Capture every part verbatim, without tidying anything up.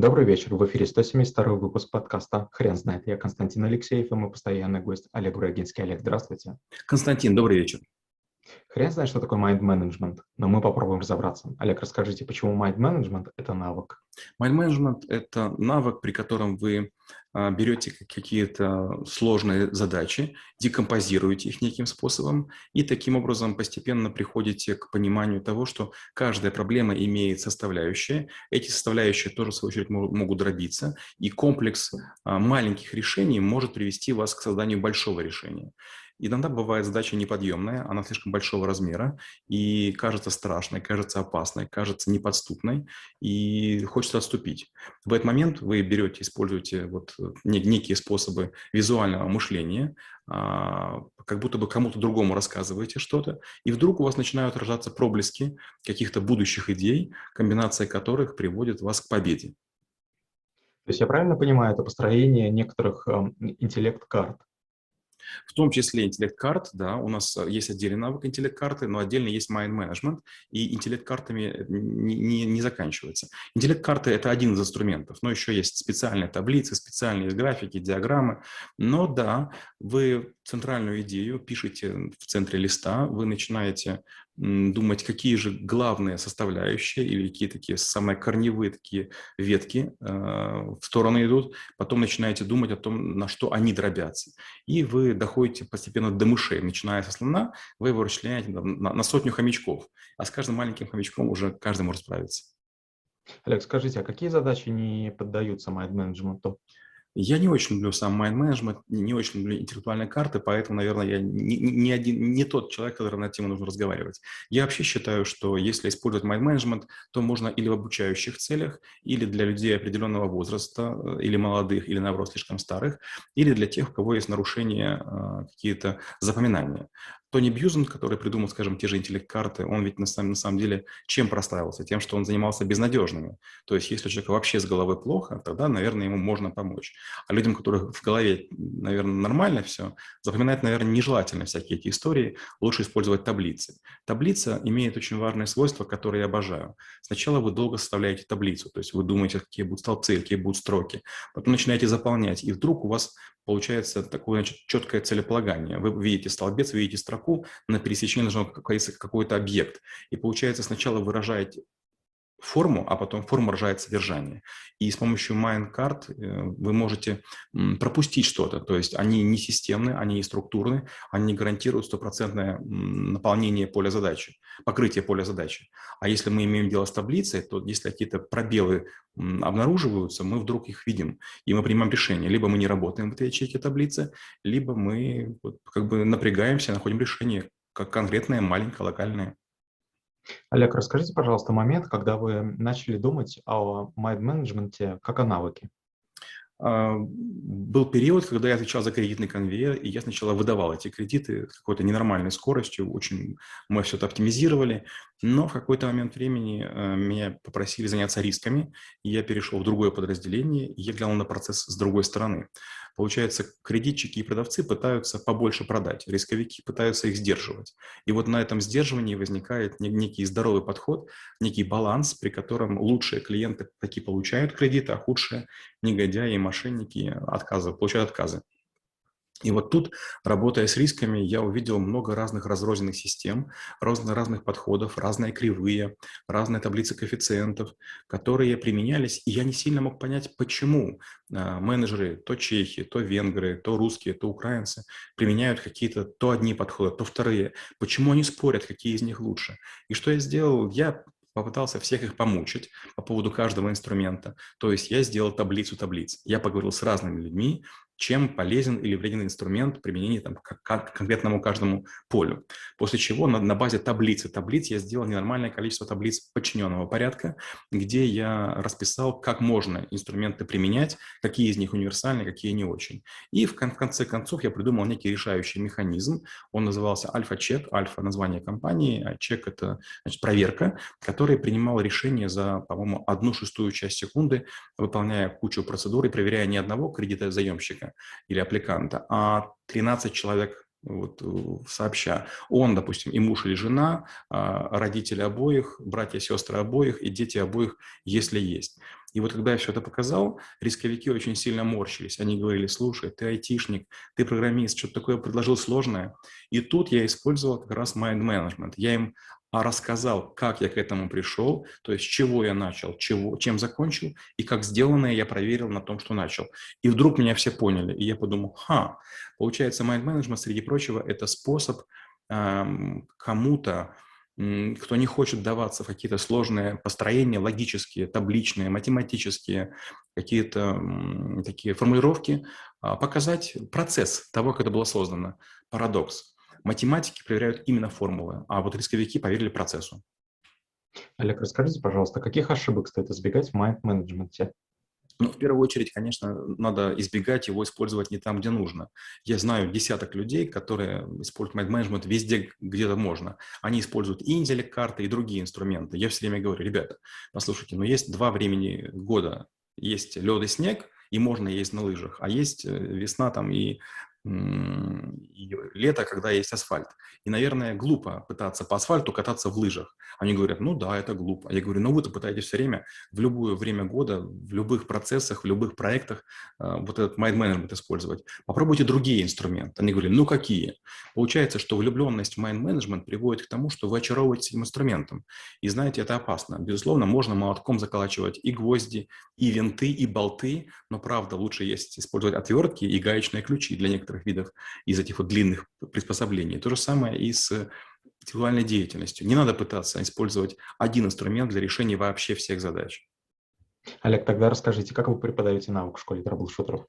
Добрый вечер, в эфире сто семьдесят второй выпуск подкаста «Хрен знает». Я Константин Алексеев и мой постоянный гость Олег Брагинский. Олег, здравствуйте. Константин, добрый вечер. Хрен знает, что такое майнд-менеджмент, но мы попробуем разобраться. Олег, расскажите, почему майнд-менеджмент – это навык? Майнд-менеджмент – это навык, при котором вы берете какие-то сложные задачи, декомпозируете их неким способом и таким образом постепенно приходите к пониманию того, что каждая проблема имеет составляющие. Эти составляющие тоже, в свою очередь, могут дробиться, и комплекс маленьких решений может привести вас к созданию большого решения. Иногда бывает задача неподъемная, она слишком большого размера и кажется страшной, кажется опасной, кажется неподступной и хочется отступить. В этот момент вы берете, используете вот некие способы визуального мышления, как будто бы кому-то другому рассказываете что-то, и вдруг у вас начинают рождаться проблески каких-то будущих идей, комбинация которых приводит вас к победе. То есть я правильно понимаю, это построение некоторых интеллект-карт? В том числе интеллект-карт, да, у нас есть отдельный навык интеллект-карты, но отдельно есть майнд-менеджмент, и интеллект-картами не, не, не заканчивается. Интеллект-карты – это один из инструментов, но еще есть специальные таблицы, специальные графики, диаграммы. Но да, вы центральную идею пишете в центре листа, вы начинаете думать, какие же главные составляющие или какие такие самые корневые такие ветки э, в стороны идут, потом начинаете думать о том, на что они дробятся. И вы доходите постепенно до мышей. Начиная со слона, вы его расчленяете на, на, на сотню хомячков, а с каждым маленьким хомячком уже каждый может справиться. Олег, скажите, а какие задачи не поддаются майнд-менеджменту? Я не очень люблю сам майнд-менеджмент, не очень люблю интеллектуальные карты, поэтому, наверное, я не, не, один, не тот человек, который на эту тему нужно разговаривать. Я вообще считаю, что если использовать майнд-менеджмент, то можно или в обучающих целях, или для людей определенного возраста, или молодых, или, наоборот, слишком старых, или для тех, у кого есть нарушения, какие-то запоминания. Тони Бьюзен, который придумал, скажем, те же интеллект-карты, он ведь на самом, на самом деле чем прославился? Тем, что он занимался безнадежными. То есть, если у человека вообще с головой плохо, тогда, наверное, ему можно помочь. А людям, у которых в голове, наверное, нормально все, запоминать, наверное, нежелательно всякие эти истории. Лучше использовать таблицы. Таблица имеет очень важное свойство, которое я обожаю. Сначала вы долго составляете таблицу, то есть вы думаете, какие будут столбцы, какие будут строки. Потом начинаете заполнять, и вдруг у вас получается такое, значит, четкое целеполагание. Вы видите столбец, видите строку, на пересечении должен находиться какой-то объект. И получается, сначала выражаете форму, а потом форма рожает содержание. И с помощью MindCard вы можете пропустить что-то. То есть они не системны, они не структурны, они не гарантируют стопроцентное наполнение поля задачи, покрытие поля задачи. А если мы имеем дело с таблицей, то если какие-то пробелы обнаруживаются, мы вдруг их видим, и мы принимаем решение. Либо мы не работаем в этой ячейке таблицы, либо мы как бы напрягаемся, находим решение, как конкретное, маленькое, локальное. Олег, расскажите, пожалуйста, момент, когда вы начали думать о майнд-менеджменте как о навыке. Был период, когда я отвечал за кредитный конвейер, и я сначала выдавал эти кредиты с какой-то ненормальной скоростью, очень мы все это оптимизировали, но в какой-то момент времени меня попросили заняться рисками, и я перешел в другое подразделение, и я глянул на процесс с другой стороны. Получается, кредитчики и продавцы пытаются побольше продать, рисковики пытаются их сдерживать. И вот на этом сдерживании возникает некий здоровый подход, некий баланс, при котором лучшие клиенты таки получают кредиты, а худшие негодяи и мошенники отказы, получают отказы. И вот тут, работая с рисками, я увидел много разных разрозненных систем, разных, разных подходов, разные кривые, разные таблицы коэффициентов, которые применялись, и я не сильно мог понять, почему менеджеры, то чехи, то венгры, то русские, то украинцы применяют какие-то то одни подходы, то вторые, почему они спорят, какие из них лучше. И что я сделал? Я попытался всех их помучить по поводу каждого инструмента. То есть я сделал таблицу таблиц. Я поговорил с разными людьми, чем полезен или вреден инструмент применения там, к, к конкретному каждому полю. После чего на, на базе таблицы таблиц я сделал ненормальное количество таблиц подчиненного порядка, где я расписал, как можно инструменты применять, какие из них универсальны, какие не очень. И в, кон- в конце концов я придумал некий решающий механизм. Он назывался альфа чек, альфа название компании, а чек это значит, проверка, который принимал решение за, по-моему, одну шестую часть секунды, выполняя кучу процедур и проверяя не одного кредитозаемщика или аппликанта, а тринадцать человек вот, сообща. Он, допустим, и муж, или жена, родители обоих, братья, сестры обоих и дети обоих, если есть. И вот когда я все это показал, рисковики очень сильно морщились. Они говорили: слушай, ты айтишник, ты программист, что-то такое предложил сложное. И тут я использовал как раз майнд-менеджмент. Я им рассказал, как я к этому пришел, то есть чего я начал, чего, чем закончил, и как сделанное я проверил на том, что начал. И вдруг меня все поняли. И я подумал: ха, получается, майнд-менеджмент, среди прочего, это способ эм, кому-то, кто не хочет даваться в какие-то сложные построения, логические, табличные, математические, какие-то такие формулировки, показать процесс того, как это было создано. Парадокс. Математики проверяют именно формулы, а вот рисковики поверили процессу. Олег, расскажите, пожалуйста, каких ошибок стоит избегать в майнд-менеджменте? Ну, в первую очередь, конечно, надо избегать его использовать не там, где нужно. Я знаю десяток людей, которые используют майнд-менеджмент везде, где-то можно. Они используют и интеллект-карты, и другие инструменты. Я все время говорю: ребята, послушайте, но есть два времени года. Есть лед и снег, и можно ездить на лыжах, а есть весна там и... и лето, когда есть асфальт. И, наверное, глупо пытаться по асфальту кататься в лыжах. Они говорят: ну да, это глупо. Я говорю: ну вы-то пытаетесь все время, в любое время года, в любых процессах, в любых проектах вот этот майнд-менеджмент использовать. Попробуйте другие инструменты. Они говорят: ну какие? Получается, что влюбленность в майнд-менеджмент приводит к тому, что вы очаровываетесь этим инструментом. И знаете, это опасно. Безусловно, можно молотком заколачивать и гвозди, и винты, и болты, но правда, лучше есть использовать отвертки и гаечные ключи для некоторых видов из этих вот длинных приспособлений. То же самое и с интеллектуальной деятельностью. Не надо пытаться использовать один инструмент для решения вообще всех задач. Олег, тогда расскажите, как вы преподаете навык в школе траблшутеров?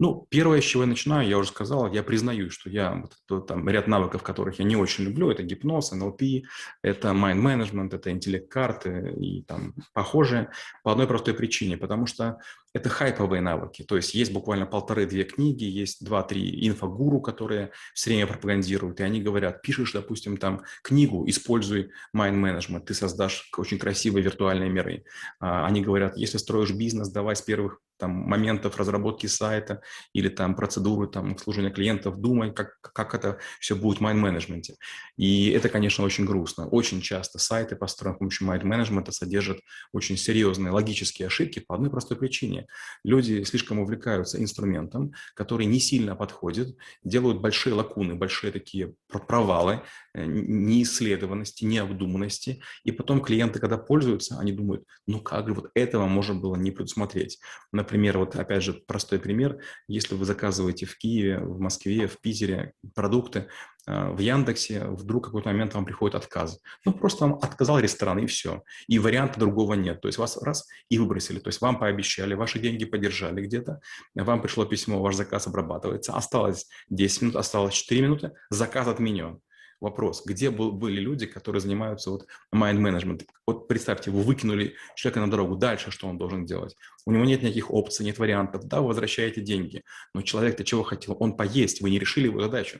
Ну, первое, с чего я начинаю, я уже сказал, я признаю, что я вот, там ряд навыков, которых я не очень люблю, это гипноз, эн эл пи, это майнд-менеджмент, это интеллект-карты и там похожие, по одной простой причине, потому что это хайповые навыки, то есть есть буквально полторы-две книги, есть два-три инфогуру, которые все время пропагандируют, и они говорят: пишешь, допустим, там книгу, используй майнд-менеджмент, ты создашь очень красивые виртуальные миры. Они говорят: если строишь бизнес, давай с первых там моментов разработки сайта или там процедуры там обслуживания клиентов думай, как, как это все будет в майнд-менеджменте. И это, конечно, очень грустно. Очень часто сайты, построенные с помощью майнд-менеджмента, содержат очень серьезные логические ошибки по одной простой причине. Люди слишком увлекаются инструментом, который не сильно подходит, делают большие лакуны, большие такие провалы, неисследованности, необдуманности. И потом клиенты, когда пользуются, они думают: ну как же вот этого можно было не предусмотреть. Например, вот опять же простой пример. Если вы заказываете в Киеве, в Москве, в Питере продукты, в Яндексе вдруг в какой-то момент вам приходит отказ. Ну, просто вам отказал ресторан, и все. И варианта другого нет. То есть вас раз и выбросили. То есть вам пообещали, ваши деньги поддержали где-то, вам пришло письмо, ваш заказ обрабатывается. Осталось десять минут, осталось четыре минуты, заказ отменен. Вопрос: где был, были люди, которые занимаются вот майнд-менеджментом? Вот представьте, вы выкинули человека на дорогу, дальше что он должен делать? У него нет никаких опций, нет вариантов. Да, вы возвращаете деньги, но человек-то чего хотел? Он поесть, вы не решили его задачу.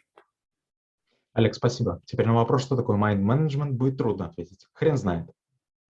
Олег, спасибо. Теперь на вопрос, что такое майнд-менеджмент, будет трудно ответить. Хрен знает.